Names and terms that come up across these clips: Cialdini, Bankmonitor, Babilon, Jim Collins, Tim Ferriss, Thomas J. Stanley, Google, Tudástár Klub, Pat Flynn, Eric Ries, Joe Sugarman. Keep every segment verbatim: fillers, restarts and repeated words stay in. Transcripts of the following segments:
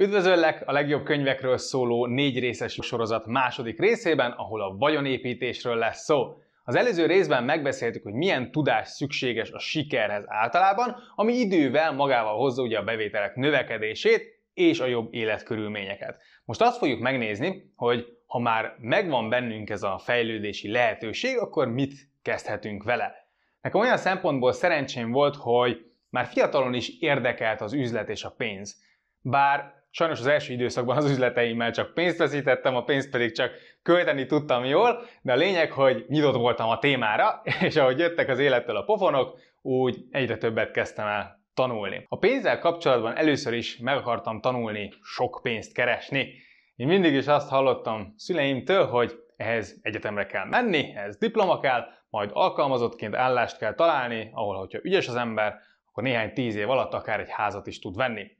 Üdvözöllek a legjobb könyvekről szóló négy részes sorozat második részében, ahol a vagyonépítésről lesz szó. Az előző részben megbeszéltük, hogy milyen tudás szükséges a sikerhez általában, ami idővel magával hozza ugye a bevételek növekedését és a jobb életkörülményeket. Most azt fogjuk megnézni, hogy ha már megvan bennünk ez a fejlődési lehetőség, akkor mit kezdhetünk vele. Nekem olyan szempontból szerencsém volt, hogy már fiatalon is érdekelt az üzlet és a pénz. Bár sajnos az első időszakban az üzleteimmel csak pénzt veszítettem, a pénzt pedig csak költeni tudtam jól, de a lényeg, hogy nyitott voltam a témára, és ahogy jöttek az élettől a pofonok, úgy egyre többet kezdtem el tanulni. A pénzzel kapcsolatban először is meg akartam tanulni sok pénzt keresni. Én mindig is azt hallottam szüleimtől, hogy ehhez egyetemre kell menni, ehhez diploma kell, majd alkalmazottként állást kell találni, ahol, hogyha ügyes az ember, akkor néhány tíz év alatt akár egy házat is tud venni.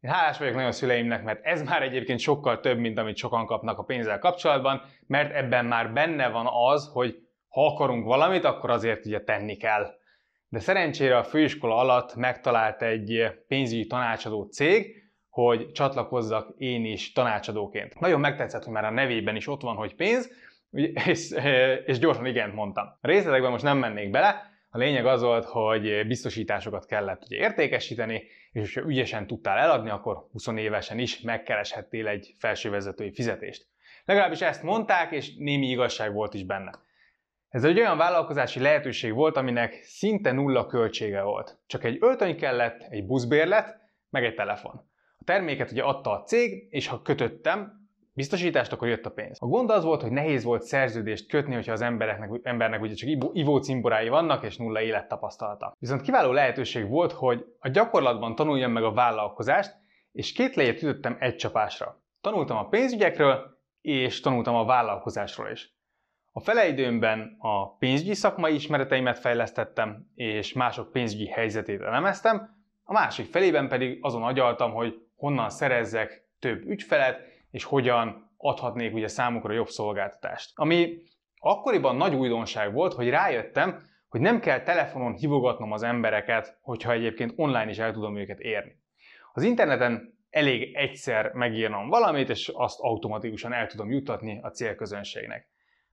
Én hálás vagyok nagyon szüleimnek, mert ez már egyébként sokkal több, mint amit sokan kapnak a pénzzel kapcsolatban, mert ebben már benne van az, hogy ha akarunk valamit, akkor azért ugye tenni kell. De szerencsére a főiskola alatt megtalált egy pénzügyi tanácsadó cég, hogy csatlakozzak én is tanácsadóként. Nagyon megtetszett, hogy már a nevében is ott van, hogy pénz, és, és gyorsan igent mondtam. A részletekben most nem mennék bele. A lényeg az volt, hogy biztosításokat kellett ugye értékesíteni, és ha ügyesen tudtál eladni, akkor húsz évesen is megkereshettél egy felsővezetői fizetést. Legalábbis ezt mondták, és némi igazság volt is benne. Ez egy olyan vállalkozási lehetőség volt, aminek szinte nulla költsége volt. Csak egy öltöny kellett, egy buszbérlet, meg egy telefon. A terméket ugye adta a cég, és ha kötöttem biztosítást, akkor jött a pénz. A gond az volt, hogy nehéz volt szerződést kötni, hogyha az embereknek, embernek ugye csak ivócimborái vannak és nulla élettapasztalata. Viszont kiváló lehetőség volt, hogy a gyakorlatban tanuljam meg a vállalkozást, és két legyet ütöttem egy csapásra. Tanultam a pénzügyekről, és tanultam a vállalkozásról is. A fele időmben a pénzügyi szakmai ismereteimet fejlesztettem, és mások pénzügyi helyzetét elemeztem, a másik felében pedig azon agyaltam, hogy honnan szerezzek több ügyfelet, és hogyan adhatnék ugye számukra jobb szolgáltatást. Ami akkoriban nagy újdonság volt, hogy rájöttem, hogy nem kell telefonon hívogatnom az embereket, hogyha egyébként online is el tudom őket érni. Az interneten elég egyszer megírnom valamit, és azt automatikusan el tudom juttatni a célközönségnek.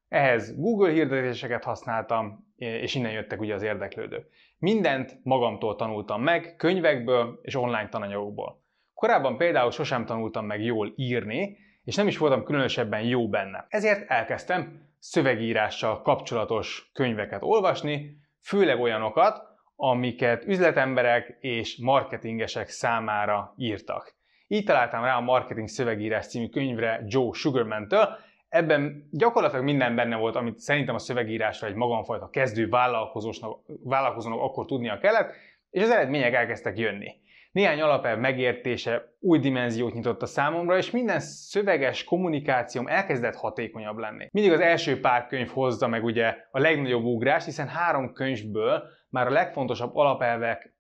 Ehhez Google hirdetéseket használtam, és innen jöttek ugye az érdeklődők. Mindent magamtól tanultam meg, könyvekből és online tananyagokból. Korábban például sosem tanultam meg jól írni, és nem is voltam különösebben jó benne. Ezért elkezdtem szövegírással kapcsolatos könyveket olvasni, főleg olyanokat, amiket üzletemberek és marketingesek számára írtak. Így találtam rá a Marketing szövegírás című könyvre Joe Sugarmantől. Ebben gyakorlatilag minden benne volt, amit szerintem a szövegírásra egy magamfajta kezdő vállalkozónak akkor tudnia kellett, és az eredmények elkezdtek jönni. Néhány alapelv megértése új dimenziót nyitott a számomra, és minden szöveges kommunikációm elkezdett hatékonyabb lenni. Mindig az első pár könyv hozza meg ugye a legnagyobb ugrást, hiszen három könyvből már a legfontosabb alapelvek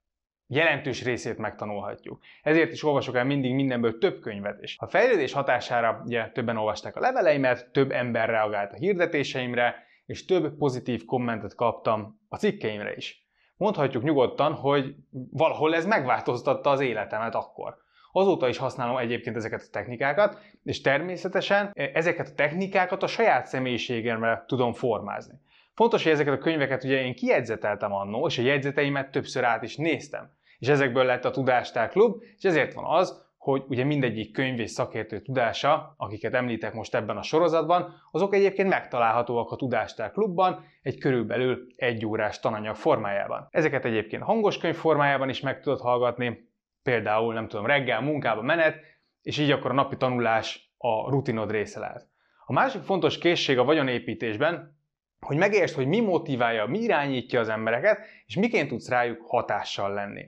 jelentős részét megtanulhatjuk. Ezért is olvasok el mindig mindenből több könyvet is. A fejlődés hatására ugye többen olvasták a leveleimet, több ember reagált a hirdetéseimre, és több pozitív kommentet kaptam a cikkeimre is. Mondhatjuk nyugodtan, hogy valahol ez megváltoztatta az életemet akkor. Azóta is használom egyébként ezeket a technikákat, és természetesen ezeket a technikákat a saját személyiségemre tudom formázni. Fontos, hogy ezeket a könyveket ugye én kijegyzeteltem annó, és a jegyzeteimet többször át is néztem. És ezekből lett a Tudástár Klub, és ezért van az, hogy ugye mindegyik könyv és szakértő tudása, akiket említek most ebben a sorozatban, azok egyébként megtalálhatóak a Tudástár Klubban egy körülbelül egy órás tananyag formájában. Ezeket egyébként hangos könyv formájában is meg tudod hallgatni, például nem tudom, reggel munkába menet, és így akkor a napi tanulás a rutinod része lehet. A másik fontos készség a vagyonépítésben, hogy megértsd, hogy mi motiválja, mi irányítja az embereket, és miként tudsz rájuk hatással lenni.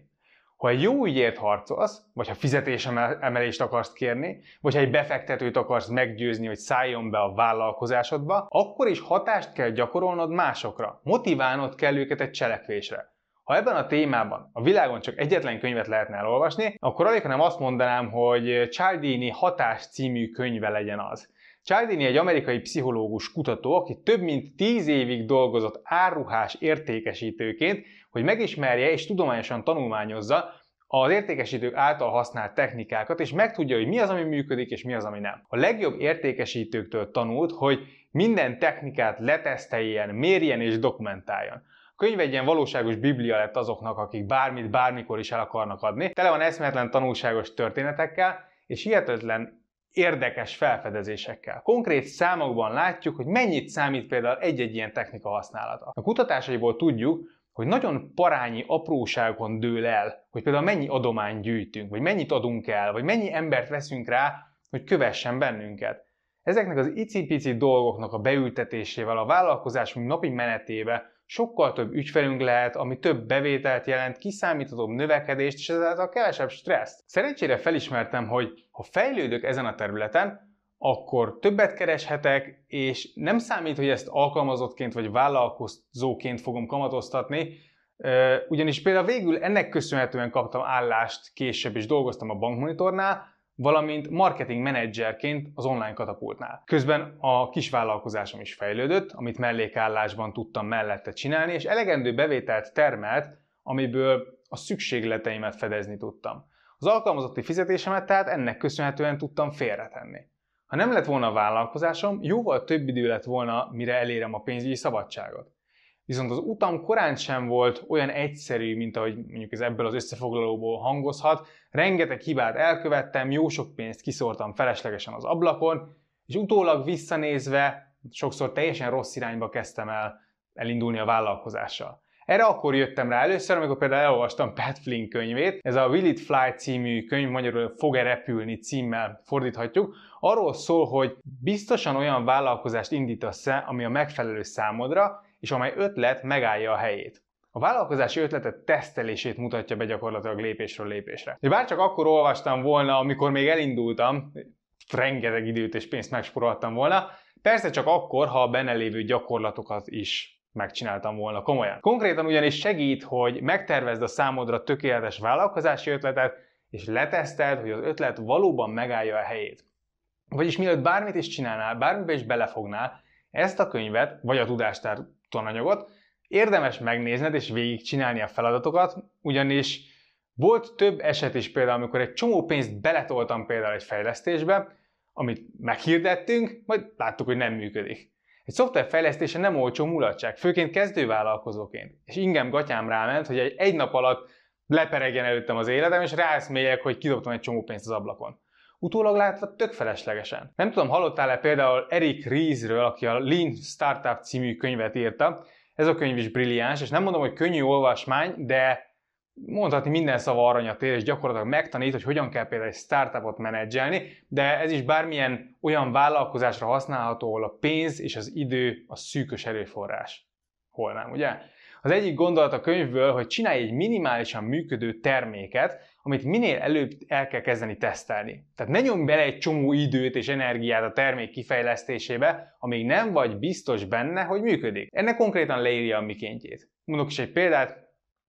Ha egy jó ügyért harcolsz, vagy ha fizetésemelést akarsz kérni, vagy ha egy befektetőt akarsz meggyőzni, hogy szálljon be a vállalkozásodba, akkor is hatást kell gyakorolnod másokra, motiválnod kell őket egy cselekvésre. Ha ebben a témában a világon csak egyetlen könyvet lehetne elolvasni, akkor alig hanem azt mondanám, hogy Cialdini Hatás című könyve legyen az. Cialdini egy amerikai pszichológus kutató, aki több mint tíz évig dolgozott áruhás értékesítőként, hogy megismerje és tudományosan tanulmányozza az értékesítők által használt technikákat, és megtudja, hogy mi az, ami működik, és mi az, ami nem. A legjobb értékesítőktől tanult, hogy minden technikát leteszteljen, mérjen és dokumentáljon. A könyv egy ilyen valóságos biblia lett azoknak, akik bármit, bármikor is el akarnak adni. Tele van eszméletlen tanulságos történetekkel, és hihetetlen érdekes felfedezésekkel. Konkrét számokban látjuk, hogy mennyit számít például egy-egy ilyen technika használata. A kutatásaiból tudjuk, hogy nagyon parányi apróságon dől el, hogy például mennyi adományt gyűjtünk, vagy mennyit adunk el, vagy mennyi embert veszünk rá, hogy kövessen bennünket. Ezeknek az icipici dolgoknak a beültetésével a vállalkozásunk napi menetébe sokkal több ügyfelünk lehet, ami több bevételt jelent, kiszámíthatóbb növekedést, és ezáltal kevesebb stresszt. Szerencsére felismertem, hogy ha fejlődök ezen a területen, akkor többet kereshetek, és nem számít, hogy ezt alkalmazottként vagy vállalkozóként fogom kamatoztatni, ugyanis például végül ennek köszönhetően kaptam állást később, és dolgoztam a bankmonitornál, valamint marketing menedzserként az online katapultnál. Közben a kisvállalkozásom is fejlődött, amit mellékállásban tudtam mellette csinálni, és elegendő bevételt termelt, amiből a szükségleteimet fedezni tudtam. Az alkalmazotti fizetésemet tehát ennek köszönhetően tudtam félretenni. Ha nem lett volna a vállalkozásom, jóval több idő lett volna, mire elérem a pénzügyi szabadságot. Viszont az utam korán sem volt olyan egyszerű, mint ahogy mondjuk ez ebből az összefoglalóból hangozhat. Rengeteg hibát elkövettem, jó sok pénzt kiszórtam feleslegesen az ablakon, és utólag visszanézve sokszor teljesen rossz irányba kezdtem el elindulni a vállalkozással. Erre akkor jöttem rá először, amikor például elolvastam Pat Flynn könyvét. Ez a Will It Fly című könyv, magyarul Fog-e repülni címmel fordíthatjuk. Arról szól, hogy biztosan olyan vállalkozást indítasz el, ami a megfelelő számodra, és amely ötlet megállja a helyét. A vállalkozási ötletet tesztelését mutatja be gyakorlatilag lépésről lépésre. És bárcsak akkor olvastam volna, amikor még elindultam, rengeteg időt és pénzt megspóroltam volna, persze csak akkor, ha a benne lévő gyakorlatokat is megcsináltam volna komolyan. Konkrétan ugyanis segít, hogy megtervezd a számodra tökéletes vállalkozási ötletet, és leteszteld, hogy az ötlet valóban megállja a helyét. Vagyis mielőtt bármit is csinálnál, bármibe is belefognál, ezt a könyvet, vagy a tudástár tananyagot érdemes megnézned és végigcsinálni a feladatokat, ugyanis volt több eset is például, amikor egy csomó pénzt beletoltam például egy fejlesztésbe, amit meghirdettünk, majd láttuk, hogy nem működik. Egy szoftver fejlesztése nem olcsó mulatság, főként kezdővállalkozóként. És ingem gatyám ráment, hogy egy, egy nap alatt leperegjen előttem az életem, és ráeszméljek, hogy kidobtam egy csomó pénzt az ablakon. Utólag látva tök feleslegesen. Nem tudom, hallottál-e például Eric Riesről, aki a Lean Startup című könyvet írta. Ez a könyv is brilliáns, és nem mondom, hogy könnyű olvasmány, de mondhatni minden szava aranyat ér, és gyakorlatilag megtanít, hogy hogyan kell például egy startupot menedzselni, de ez is bármilyen olyan vállalkozásra használható, ahol a pénz és az idő a szűkös erőforrás. Hol nem, ugye? Az egyik gondolat a könyvből, hogy csinálj egy minimálisan működő terméket, amit minél előbb el kell kezdeni tesztelni. Tehát ne nyomj bele egy csomó időt és energiát a termék kifejlesztésébe, amíg nem vagy biztos benne, hogy működik. Ennek konkrétan leírja a mikéntjét. Mondok is egy példát,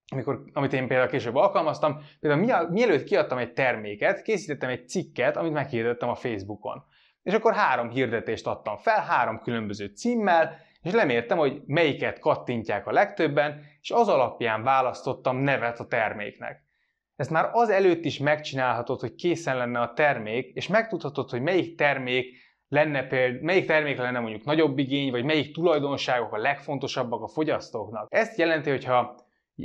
amikor, amit én például később alkalmaztam. Például mielőtt kiadtam egy terméket, készítettem egy cikket, amit meghirdettem a Facebookon. És akkor három hirdetést adtam fel, három különböző címmel, és lemértem, hogy melyiket kattintják a legtöbben, és az alapján választottam nevet a terméknek. Ezt már az előtt is megcsinálhatod, hogy készen lenne a termék, és megtudhatod, hogy melyik termék lenne, például, melyik termék lenne mondjuk nagyobb igény, vagy melyik tulajdonságok a legfontosabbak a fogyasztóknak. Ezt jelenti, hogyha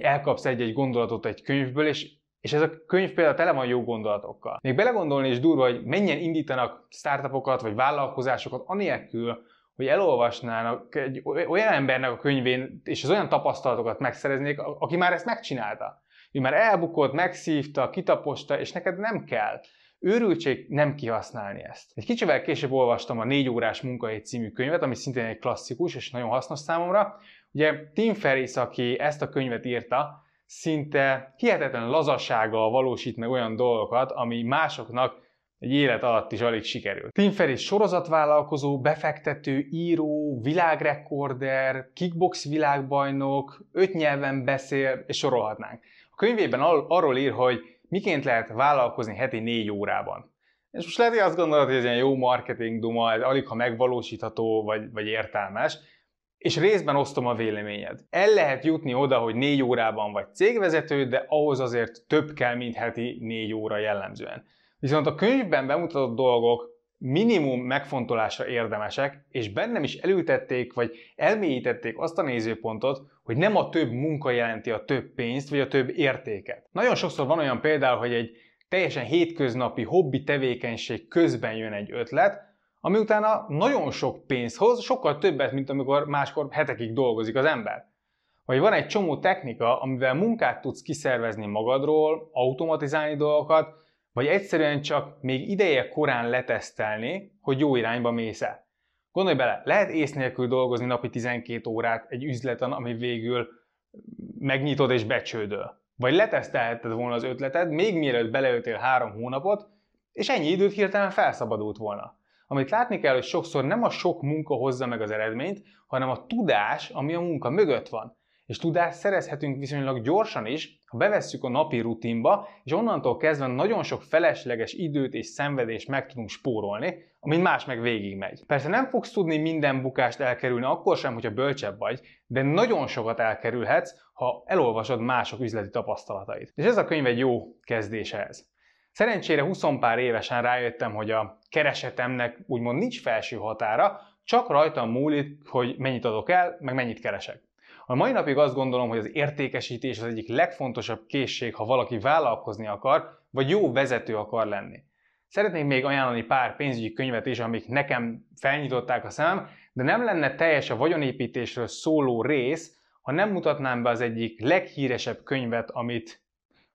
elkapsz egy-egy gondolatot egy könyvből, és, és ez a könyv például tele van jó gondolatokkal. Még belegondolni is durva, hogy mennyien indítanak startupokat, vagy vállalkozásokat anélkül, hogy elolvasnának egy olyan embernek a könyvén, és az olyan tapasztalatokat megszereznék, aki már ezt megcsinálta. Ő már elbukolt, megszívta, kitaposta, és neked nem kell. Őrültség nem kihasználni ezt. Egy kicsivel később olvastam a négy órás munkahely című könyvet, ami szintén egy klasszikus és nagyon hasznos számomra. Ugye Tim Ferriss, aki ezt a könyvet írta, szinte hihetetlen lazasággal valósít meg olyan dolgokat, ami másoknak egy élet alatt is alig sikerült. Tim Ferriss sorozatvállalkozó, befektető, író, világrekorder, kickbox világbajnok, öt nyelven beszél, és sorolhatnánk. A könyvében arról ír, hogy miként lehet vállalkozni heti négy órában. És most lehet, hogy azt gondolod, hogy ez ilyen jó marketing duma, ez alig ha megvalósítható, vagy, vagy értelmes, és részben osztom a véleményed. El lehet jutni oda, hogy négy órában vagy cégvezető, de ahhoz azért több kell, mint heti négy óra jellemzően. Viszont a könyvben bemutatott dolgok minimum megfontolásra érdemesek, és bennem is elültették, vagy elmélyítették azt a nézőpontot, hogy nem a több munka jelenti a több pénzt, vagy a több értéket. Nagyon sokszor van olyan például, hogy egy teljesen hétköznapi hobbi tevékenység közben jön egy ötlet, ami utána nagyon sok pénzt hoz, sokkal többet, mint amikor máskor hetekig dolgozik az ember. Vagy van egy csomó technika, amivel munkát tudsz kiszervezni magadról, automatizálni dolgokat, vagy egyszerűen csak még ideje korán letesztelni, hogy jó irányba mész el. Gondolj bele, lehet ész nélkül dolgozni napi tizenkét órát egy üzleten, ami végül megnyitod és becsődöl. Vagy letesztelhetted volna az ötleted, még mielőtt beleöltél három hónapot, és ennyi időt hirtelen felszabadult volna. Amit látni kell, hogy sokszor nem a sok munka hozza meg az eredményt, hanem a tudás, ami a munka mögött van. És tudást szerezhetünk viszonylag gyorsan is, ha bevesszük a napi rutinba, és onnantól kezdve nagyon sok felesleges időt és szenvedést meg tudunk spórolni, amint más meg végigmegy. Persze nem fogsz tudni minden bukást elkerülni, akkor sem, hogyha bölcsebb vagy, de nagyon sokat elkerülhetsz, ha elolvasod mások üzleti tapasztalatait. És ez a könyv egy jó kezdés ehhez. Szerencsére huszonpár évesen rájöttem, hogy a keresetemnek úgymond nincs felső határa, csak rajtam múlik, hogy mennyit adok el, meg mennyit keresek. A mai napig azt gondolom, hogy az értékesítés az egyik legfontosabb készség, ha valaki vállalkozni akar, vagy jó vezető akar lenni. Szeretnék még ajánlani pár pénzügyi könyvet is, amik nekem felnyitották a szemem, de nem lenne teljes a vagyonépítésről szóló rész, ha nem mutatnám be az egyik leghíresebb könyvet, amit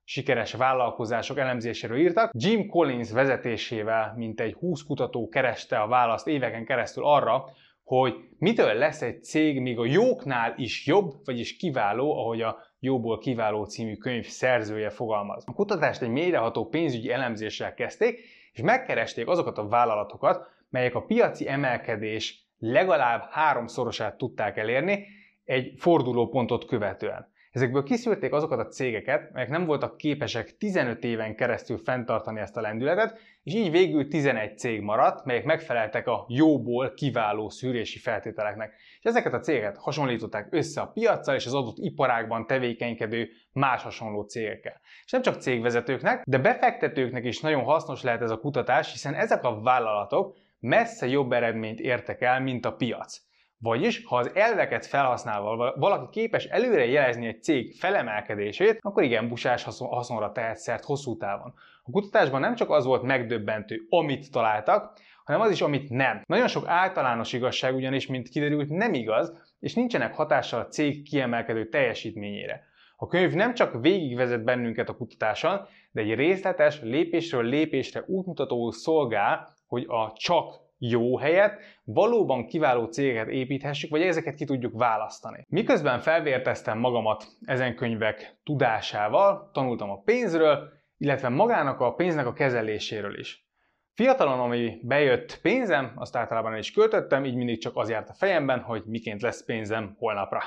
sikeres vállalkozások elemzéséről írtak. Jim Collins vezetésével mintegy húsz kutató kereste a választ éveken keresztül arra, hogy mitől lesz egy cég még a jóknál is jobb, vagyis kiváló, ahogy a Jóból kiváló című könyv szerzője fogalmaz. A kutatást egy mélyreható pénzügyi elemzéssel kezdték, és megkeresték azokat a vállalatokat, melyek a piaci emelkedés legalább háromszorosát tudták elérni egy fordulópontot követően. Ezekből kiszűrték azokat a cégeket, melyek nem voltak képesek tizenöt éven keresztül fenntartani ezt a lendületet, és így végül tizenegy cég maradt, melyek megfeleltek a jóból kiváló szűrési feltételeknek. És ezeket a cégeket hasonlították össze a piaccal és az adott iparágban tevékenykedő más hasonló cégekkel. És nem csak cégvezetőknek, de befektetőknek is nagyon hasznos lehet ez a kutatás, hiszen ezek a vállalatok messze jobb eredményt értek el, mint a piac. Vagyis, ha az elveket felhasználva valaki képes előre jelezni egy cég felemelkedését, akkor igen busás haszonra tehet szert hosszú távon. A kutatásban nem csak az volt megdöbbentő, amit találtak, hanem az is, amit nem. Nagyon sok általános igazság ugyanis, mint kiderült, nem igaz, és nincsenek hatással a cég kiemelkedő teljesítményére. A könyv nem csak végigvezet bennünket a kutatáson, de egy részletes, lépésről lépésre útmutatóul szolgál, hogy a csak jó helyet, valóban kiváló cégeket építhessük, vagy ezeket ki tudjuk választani. Miközben felvérteztem magamat ezen könyvek tudásával, tanultam a pénzről, illetve magának a pénznek a kezeléséről is. Fiatalon, ami bejött pénzem, azt általában el is költöttem, így mindig csak az járt a fejemben, hogy miként lesz pénzem holnapra.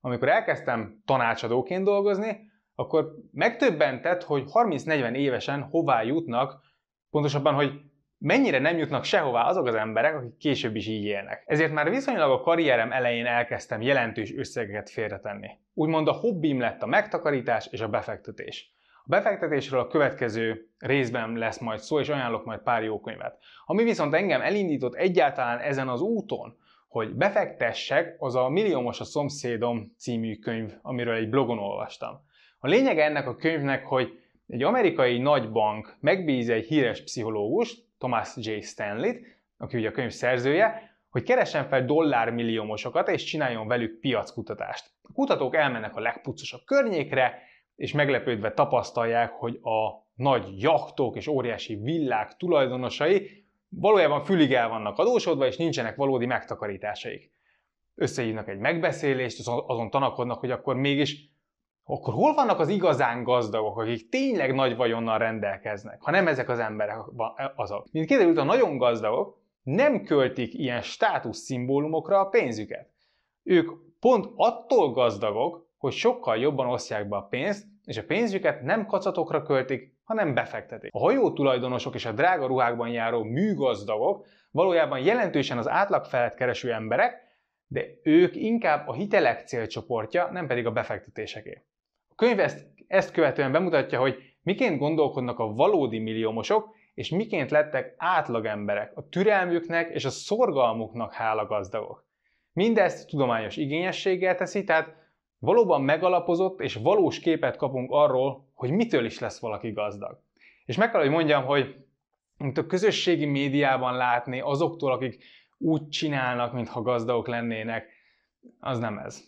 Amikor elkezdtem tanácsadóként dolgozni, akkor megtöbbentett, hogy harminc-negyven évesen hová jutnak, pontosabban, hogy mennyire nem jutnak sehová azok az emberek, akik később is így élnek. Ezért már viszonylag a karrierem elején elkezdtem jelentős összegeket félretenni. Úgymond a hobbim lett a megtakarítás és a befektetés. A befektetésről a következő részben lesz majd szó, és ajánlok majd pár jó könyvet. Ami viszont engem elindított egyáltalán ezen az úton, hogy befektessek, az a Milliómos a szomszédom című könyv, amiről egy blogon olvastam. A lényege ennek a könyvnek, hogy egy amerikai nagybank megbíz egy híres pszichológust, Thomas J. Stanley-t, aki ugye a könyv szerzője, hogy keressen fel dollármilliomosokat és csináljon velük piackutatást. A kutatók elmennek a legpuccosabb környékre, és meglepődve tapasztalják, hogy a nagy jachtok és óriási villák tulajdonosai valójában fülig el vannak adósodva, és nincsenek valódi megtakarításaik. Összehívnak egy megbeszélést, azon tanakodnak, hogy akkor mégis akkor hol vannak az igazán gazdagok, akik tényleg nagy vagyonnal rendelkeznek, ha nem ezek az emberek azok. Mint kiderült, a nagyon gazdagok nem költik ilyen státuszszimbólumokra a pénzüket. Ők pont attól gazdagok, hogy sokkal jobban osztják be a pénzt, és a pénzüket nem kacatokra költik, hanem befektetik. A hajó tulajdonosok és a drága ruhákban járó műgazdagok valójában jelentősen az átlag felett kereső emberek, de ők inkább a hitelek célcsoportja, nem pedig a befektetéseké. A könyv ezt, ezt követően bemutatja, hogy miként gondolkodnak a valódi milliómosok, és miként lettek átlagemberek, a türelmüknek és a szorgalmuknak hála gazdagok. Mindezt tudományos igényességgel teszi, tehát valóban megalapozott és valós képet kapunk arról, hogy mitől is lesz valaki gazdag. És meg kell, hogy mondjam, hogy mint a közösségi médiában látni azoktól, akik úgy csinálnak, mintha gazdagok lennének, az nem ez.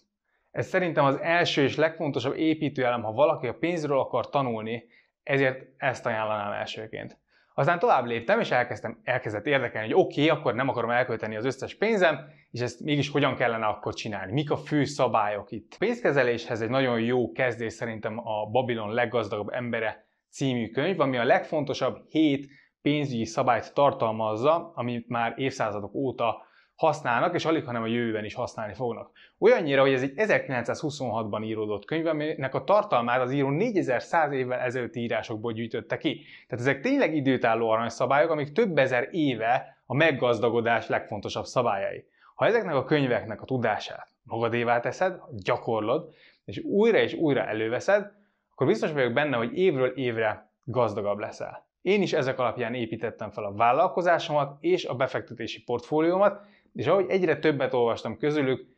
Ez szerintem az első és legfontosabb építőelem, ha valaki a pénzről akar tanulni, ezért ezt ajánlanám elsőként. Aztán tovább léptem, és elkezdtem, elkezdett érdekelni, hogy oké, okay, akkor nem akarom elkölteni az összes pénzem, és ezt mégis hogyan kellene akkor csinálni, mik a fő szabályok itt. A pénzkezeléshez egy nagyon jó kezdés szerintem a Babilon leggazdagabb embere című könyv, ami a legfontosabb hét pénzügyi szabályt tartalmazza, amit már évszázadok óta használnak, és alighanem a jövőben is használni fognak. Olyannyira, hogy ez egy ezerkilencszázhuszonhatban íródott könyv, aminek a tartalmát az író négyezer-száz évvel ezelőtti írásokból gyűjtötte ki. Tehát ezek tényleg időtálló aranyszabályok, amik több ezer éve a meggazdagodás legfontosabb szabályai. Ha ezeknek a könyveknek a tudását magadévá teszed, gyakorlod, és újra és újra előveszed, akkor biztos vagyok benne, hogy évről évre gazdagabb leszel. Én is ezek alapján építettem fel a vállalkozásomat és a befektetési portfóliómat, és ahogy egyre többet olvastam közülük,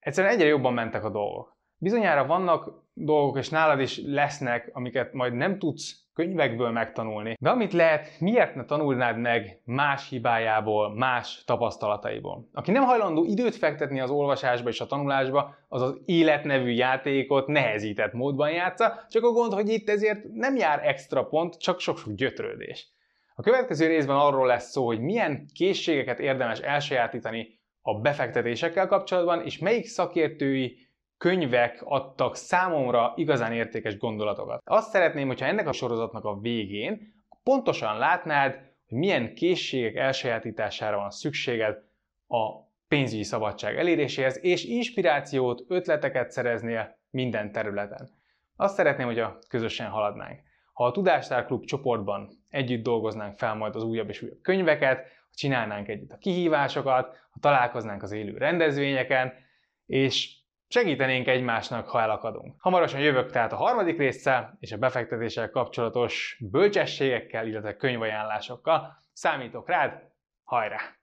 egyszerűen egyre jobban mentek a dolgok. Bizonyára vannak dolgok, és nálad is lesznek, amiket majd nem tudsz könyvekből megtanulni, de amit lehet, miért ne tanulnád meg más hibájából, más tapasztalataiból. Aki nem hajlandó időt fektetni az olvasásba és a tanulásba, az az Élet nevű játékot nehezített módban játsza, csak a gond, hogy itt ezért nem jár extra pont, csak sok-sok gyötrődés. A következő részben arról lesz szó, hogy milyen készségeket érdemes elsajátítani a befektetésekkel kapcsolatban, és melyik szakértői könyvek adtak számomra igazán értékes gondolatokat. Azt szeretném, hogyha ennek a sorozatnak a végén pontosan látnád, hogy milyen készségek elsajátítására van szükséged a pénzügyi szabadság eléréséhez, és inspirációt, ötleteket szereznél minden területen. Azt szeretném, hogyha közösen haladnánk. Ha a Tudástár Klub csoportban együtt dolgoznánk fel majd az újabb és újabb könyveket, ha csinálnánk együtt a kihívásokat, ha találkoznánk az élő rendezvényeken, és segítenénk egymásnak, ha elakadunk. Hamarosan jövök tehát a harmadik résszel és a befektetéssel kapcsolatos bölcsességekkel, illetve könyvajánlásokkal. Számítok rád, hajrá!